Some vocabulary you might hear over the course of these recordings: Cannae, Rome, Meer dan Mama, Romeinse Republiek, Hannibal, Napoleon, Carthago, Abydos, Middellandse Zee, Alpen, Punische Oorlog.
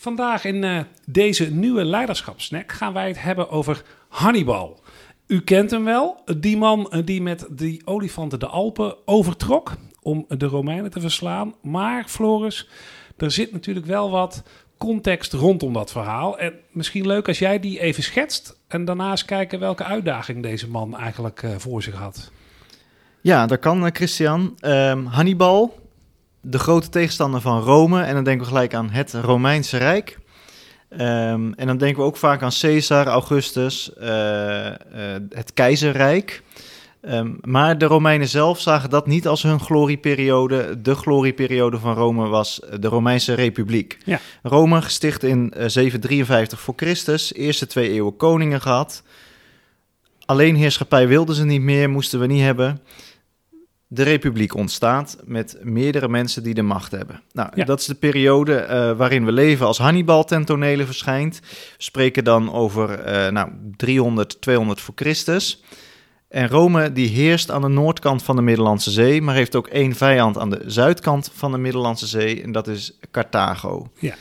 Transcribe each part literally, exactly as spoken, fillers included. Vandaag in uh, deze nieuwe leiderschapssnack gaan wij het hebben over Hannibal. U kent hem wel, die man die met die olifanten de Alpen overtrok om de Romeinen te verslaan. Maar Floris, er zit natuurlijk wel wat context rondom dat verhaal. En misschien leuk als jij die even schetst en daarna eens kijken welke uitdaging deze man eigenlijk uh, voor zich had. Ja, dat kan, Christian. Um, Hannibal, de grote tegenstander van Rome. En dan denken we gelijk aan het Romeinse Rijk. Um, en dan denken we ook vaak aan Caesar, Augustus, uh, uh, het Keizerrijk. Um, maar de Romeinen zelf zagen dat niet als hun glorieperiode. De glorieperiode van Rome was de Romeinse Republiek. Ja. Rome, gesticht in zevenhonderddrieënvijftig voor Christus, eerste twee eeuwen koningen gehad. Alleen heerschappij wilden ze niet meer, moesten we niet hebben. De republiek ontstaat met meerdere mensen die de macht hebben. Nou, ja. Dat is de periode uh, waarin we leven als Hannibal ten tonele verschijnt. We spreken dan over uh, nou, driehonderd, tweehonderd voor Christus. En Rome die heerst aan de noordkant van de Middellandse Zee, maar heeft ook één vijand aan de zuidkant van de Middellandse Zee, en dat is Carthago. Ja.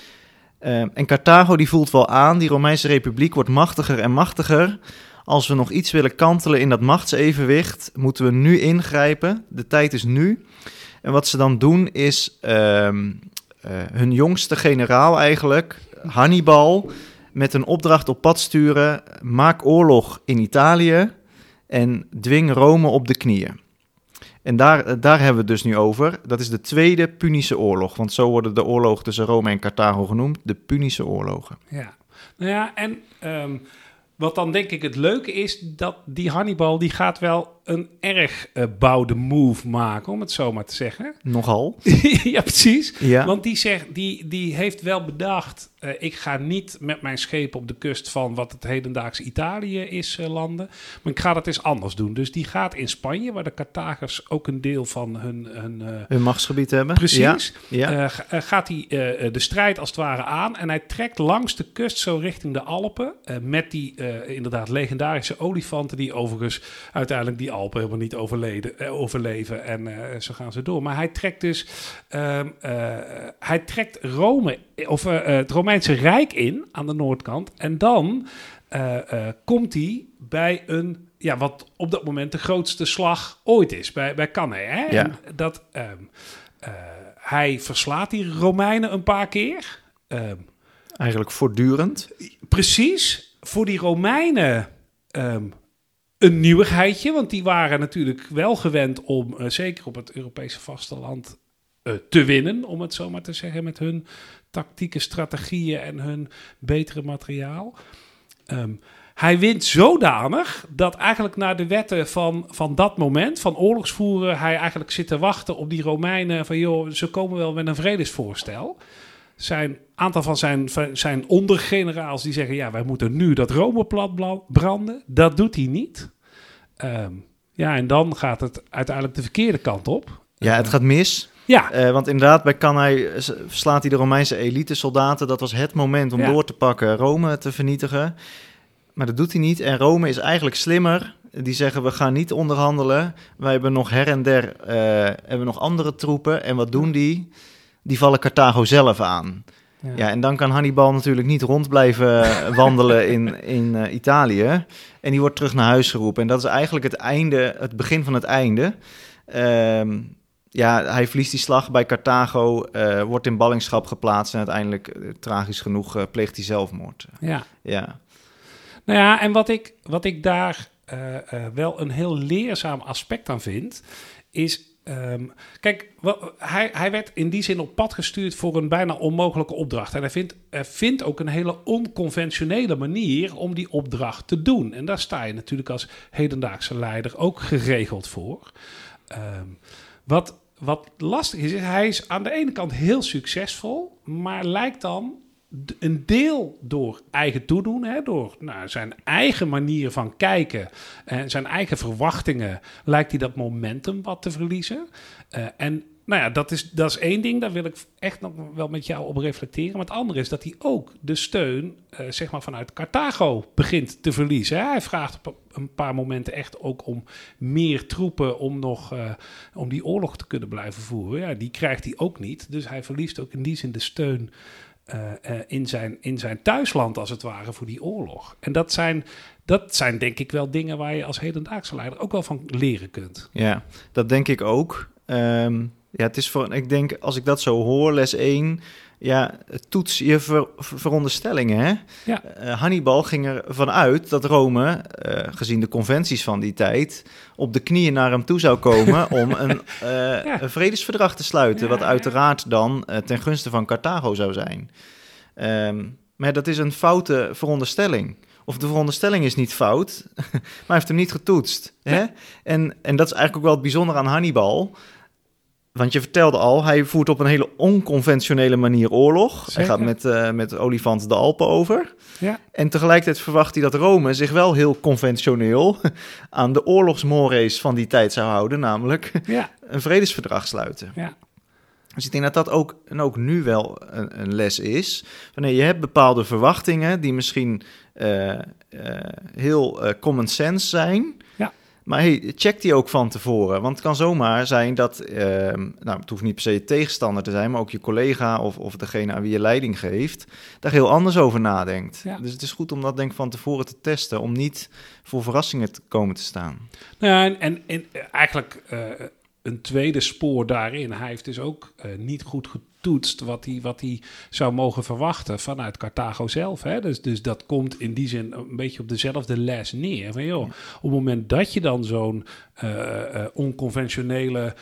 Uh, en Carthago die voelt wel aan, die Romeinse Republiek wordt machtiger en machtiger. Als we nog iets willen kantelen in dat machtsevenwicht, moeten we nu ingrijpen. De tijd is nu. En wat ze dan doen is uh, uh, hun jongste generaal eigenlijk, Hannibal, met een opdracht op pad sturen. Maak oorlog in Italië en dwing Rome op de knieën. En daar, daar hebben we het dus nu over. Dat is de Tweede Punische Oorlog. Want zo worden de oorlogen tussen Rome en Carthago genoemd. De Punische Oorlogen. Ja, nou ja, en... Um... Wat dan denk ik het leuke is, dat die Hannibal die gaat wel een erg uh, bouwde move maken, om het zo maar te zeggen. Nogal. Ja, precies. Ja. Want die, zegt, die, die heeft wel bedacht, uh, ik ga niet met mijn schepen op de kust van wat het hedendaagse Italië is uh, landen, maar ik ga dat eens anders doen. Dus die gaat in Spanje, waar de Carthagers ook een deel van hun... Hun, uh, hun machtsgebied hebben. Precies. Ja. Ja. Uh, gaat hij uh, de strijd als het ware aan en hij trekt langs de kust zo richting de Alpen uh, met die uh, inderdaad legendarische olifanten die overigens uiteindelijk die Alpen helemaal niet overleden, eh, overleven en eh, zo gaan ze door. Maar hij trekt dus, um, uh, hij trekt Rome of uh, het Romeinse Rijk in aan de noordkant en dan uh, uh, komt hij bij een, ja, wat op dat moment de grootste slag ooit is bij bij Cannae. Hè? Ja. En dat um, uh, hij verslaat die Romeinen een paar keer. Um, Eigenlijk voortdurend. Precies. Voor die Romeinen. Um, Een nieuwigheidje, want die waren natuurlijk wel gewend om, uh, zeker op het Europese vasteland, uh, te winnen. Om het zo maar te zeggen, met hun tactieken, strategieën en hun betere materiaal. Um, hij wint zodanig dat eigenlijk naar de wetten van, van dat moment, van oorlogsvoeren, hij eigenlijk zit te wachten op die Romeinen van joh, ze komen wel met een vredesvoorstel. Zijn aantal van zijn, zijn ondergeneraals die zeggen, ja, wij moeten nu dat Rome plat branden. Dat doet hij niet. Um, ja, en dan gaat het uiteindelijk de verkeerde kant op. Ja, het gaat mis. Ja. Uh, want inderdaad, bij Cannae verslaat hij de Romeinse elite-soldaten. Dat was het moment om ja. door te pakken, Rome te vernietigen. Maar dat doet hij niet. En Rome is eigenlijk slimmer. Die zeggen, we gaan niet onderhandelen. Wij hebben nog her en der uh, hebben nog andere troepen. En wat doen die? Die vallen Carthago zelf aan. Ja. Ja, en dan kan Hannibal natuurlijk niet rond blijven wandelen in, in uh, Italië. En die wordt terug naar huis geroepen. En dat is eigenlijk het einde, het begin van het einde. Um, ja, hij verliest die slag bij Carthago, uh, wordt in ballingschap geplaatst. En uiteindelijk, uh, tragisch genoeg, uh, pleegt hij zelfmoord. Ja. Ja. Nou ja, en wat ik, wat ik daar uh, uh, wel een heel leerzaam aspect aan vind, is... Um, kijk, wel, hij, hij werd in die zin op pad gestuurd voor een bijna onmogelijke opdracht. En hij vindt, hij vindt ook een hele onconventionele manier om die opdracht te doen. En daar sta je natuurlijk als hedendaagse leider ook geregeld voor. Um, wat, wat lastig is, is, hij is aan de ene kant heel succesvol, maar lijkt dan een deel door eigen toedoen, hè, door nou, zijn eigen manier van kijken en zijn eigen verwachtingen, lijkt hij dat momentum wat te verliezen. Uh, en nou ja, dat is, dat is één ding, daar wil ik echt nog wel met jou op reflecteren. Maar het andere is dat hij ook de steun uh, zeg maar vanuit Carthago begint te verliezen. Hè. Hij vraagt op een paar momenten echt ook om meer troepen om, nog, uh, om die oorlog te kunnen blijven voeren. Ja, die krijgt hij ook niet, dus hij verliest ook in die zin de steun Uh, uh, in, zijn, in zijn thuisland, als het ware, voor die oorlog. En dat zijn, dat zijn denk ik wel dingen waar je als hedendaagse leider ook wel van leren kunt. Ja, dat denk ik ook. Um, ja, het is voor, ik denk, als ik dat zo hoor, les één... Ja, toets je ver, ver, veronderstellingen, hè? Ja. Uh, Hannibal ging ervan uit dat Rome, uh, gezien de conventies van die tijd, op de knieën naar hem toe zou komen om een, uh, ja. een vredesverdrag te sluiten, ja, wat uiteraard dan uh, ten gunste van Carthago zou zijn. Um, maar dat is een foute veronderstelling. Of de veronderstelling is niet fout, maar hij heeft hem niet getoetst. Hè? Ja. En, en dat is eigenlijk ook wel het bijzondere aan Hannibal. Want je vertelde al, hij voert op een hele onconventionele manier oorlog. Zeker. Hij gaat met, uh, met olifanten de Alpen over. Ja. En tegelijkertijd verwacht hij dat Rome zich wel heel conventioneel aan de oorlogsmores van die tijd zou houden. Namelijk ja. een vredesverdrag sluiten. Ja. Dus ik denk dat dat ook, en ook nu wel een, een les is. Wanneer je hebt bepaalde verwachtingen die misschien uh, uh, heel uh, common sense zijn... Maar hey, check die ook van tevoren. Want het kan zomaar zijn dat... Uh, nou, het hoeft niet per se je tegenstander te zijn... maar ook je collega of, of degene aan wie je leiding geeft... daar heel anders over nadenkt. Ja. Dus het is goed om dat denk ik van tevoren te testen... om niet voor verrassingen te komen te staan. Nou ja, en, en, en eigenlijk uh, een tweede spoor daarin. Hij heeft dus ook uh, niet goed getoetst... wat hij, wat hij zou mogen verwachten vanuit Carthago zelf. Hè? Dus, dus dat komt in die zin een beetje op dezelfde les neer. Van, joh, op het moment dat je dan zo'n uh, uh, onconventionele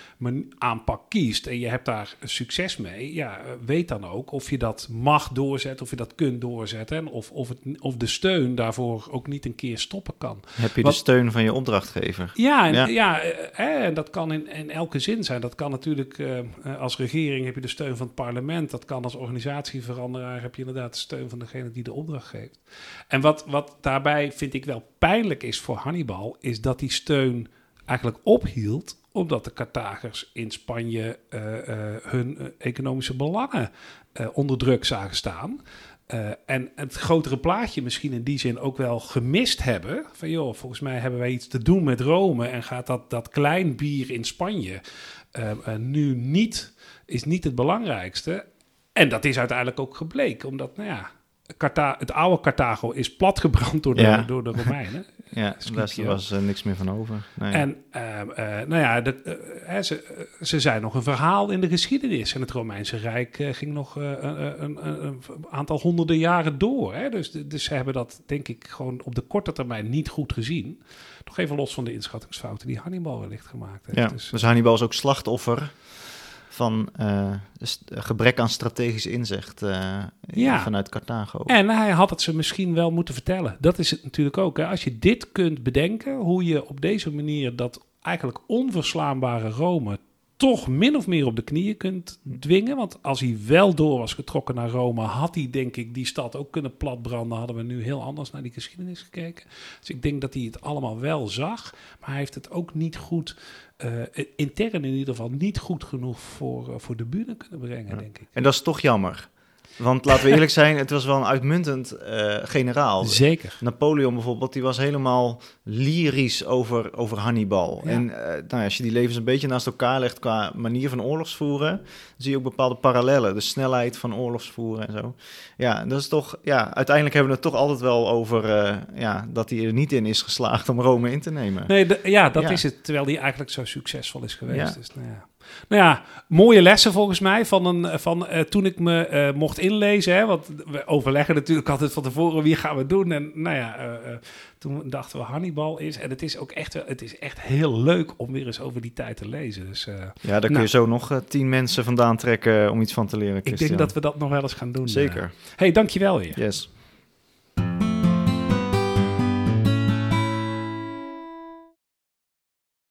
aanpak kiest... en je hebt daar succes mee, ja, weet dan ook of je dat mag doorzetten... of je dat kunt doorzetten en of, of, het, of de steun daarvoor ook niet een keer stoppen kan. Heb je Wat, de steun van je opdrachtgever? Ja, en, ja. ja hè, en dat kan in, in elke zin zijn. Dat kan natuurlijk uh, als regering heb je de steun van... parlement, dat kan als organisatieveranderaar, heb je inderdaad de steun van degene die de opdracht geeft. En wat, wat daarbij vind ik wel pijnlijk is voor Hannibal, is dat die steun eigenlijk ophield, omdat de Carthagers in Spanje uh, uh, hun uh, economische belangen uh, onder druk zagen staan. Uh, en het grotere plaatje misschien in die zin ook wel gemist hebben. Van joh, volgens mij hebben wij iets te doen met Rome en gaat dat, dat klein bier in Spanje uh, uh, nu niet... is niet het belangrijkste. En dat is uiteindelijk ook gebleken. Omdat, nou ja, Cartha- het oude Carthago is platgebrand door de, ja. door de Romeinen. ja, daar was uh, niks meer van over. Nee. En, uh, uh, nou ja, dat, uh, hè, ze, ze zijn nog een verhaal in de geschiedenis. En het Romeinse Rijk uh, ging nog uh, een, een, een aantal honderden jaren door. Hè? Dus, dus ze hebben dat, denk ik, gewoon op de korte termijn niet goed gezien. Nog even los van de inschattingsfouten die Hannibal wellicht gemaakt heeft. Ja, dus, dus Hannibal is ook slachtoffer... van uh, gebrek aan strategisch inzicht uh, ja. vanuit Carthago. En hij had het ze misschien wel moeten vertellen. Dat is het natuurlijk ook. Hè. Als je dit kunt bedenken, hoe je op deze manier... dat eigenlijk onverslaanbare Rome toch min of meer op de knieën kunt dwingen. Want als hij wel door was getrokken naar Rome... had hij, denk ik, die stad ook kunnen platbranden. Hadden we nu heel anders naar die geschiedenis gekeken. Dus ik denk dat hij het allemaal wel zag. Maar hij heeft het ook niet goed... Uh, intern in ieder geval niet goed genoeg voor, uh, voor de bühne kunnen brengen, ja. denk ik. En dat is toch jammer. Want laten we eerlijk zijn, het was wel een uitmuntend uh, generaal. Zeker. Napoleon bijvoorbeeld, die was helemaal lyrisch over, over Hannibal. Ja. En uh, nou, als je die levens een beetje naast elkaar legt qua manier van oorlogsvoeren... zie je ook bepaalde parallellen. De snelheid van oorlogsvoeren en zo. Ja, dat is toch, ja, uiteindelijk hebben we het toch altijd wel over... Uh, ja, dat hij er niet in is geslaagd om Rome in te nemen. Nee, d- ja, dat ja. is het. Terwijl hij eigenlijk zo succesvol is geweest. Ja. Dus, nou ja. Nou ja, mooie lessen volgens mij van, een, van uh, toen ik me uh, mocht inlezen. Hè, want we overleggen natuurlijk altijd van tevoren wie gaan we doen. En nou ja, uh, uh, toen dachten we Hannibal is. En het is ook echt, het is echt heel leuk om weer eens over die tijd te lezen. Dus, uh, ja, daar nou, kun je zo nog uh, tien mensen vandaan trekken om iets van te leren, Christian. Ik denk dat we dat nog wel eens gaan doen. Zeker. Hé, uh. hey, dankjewel weer. Yes.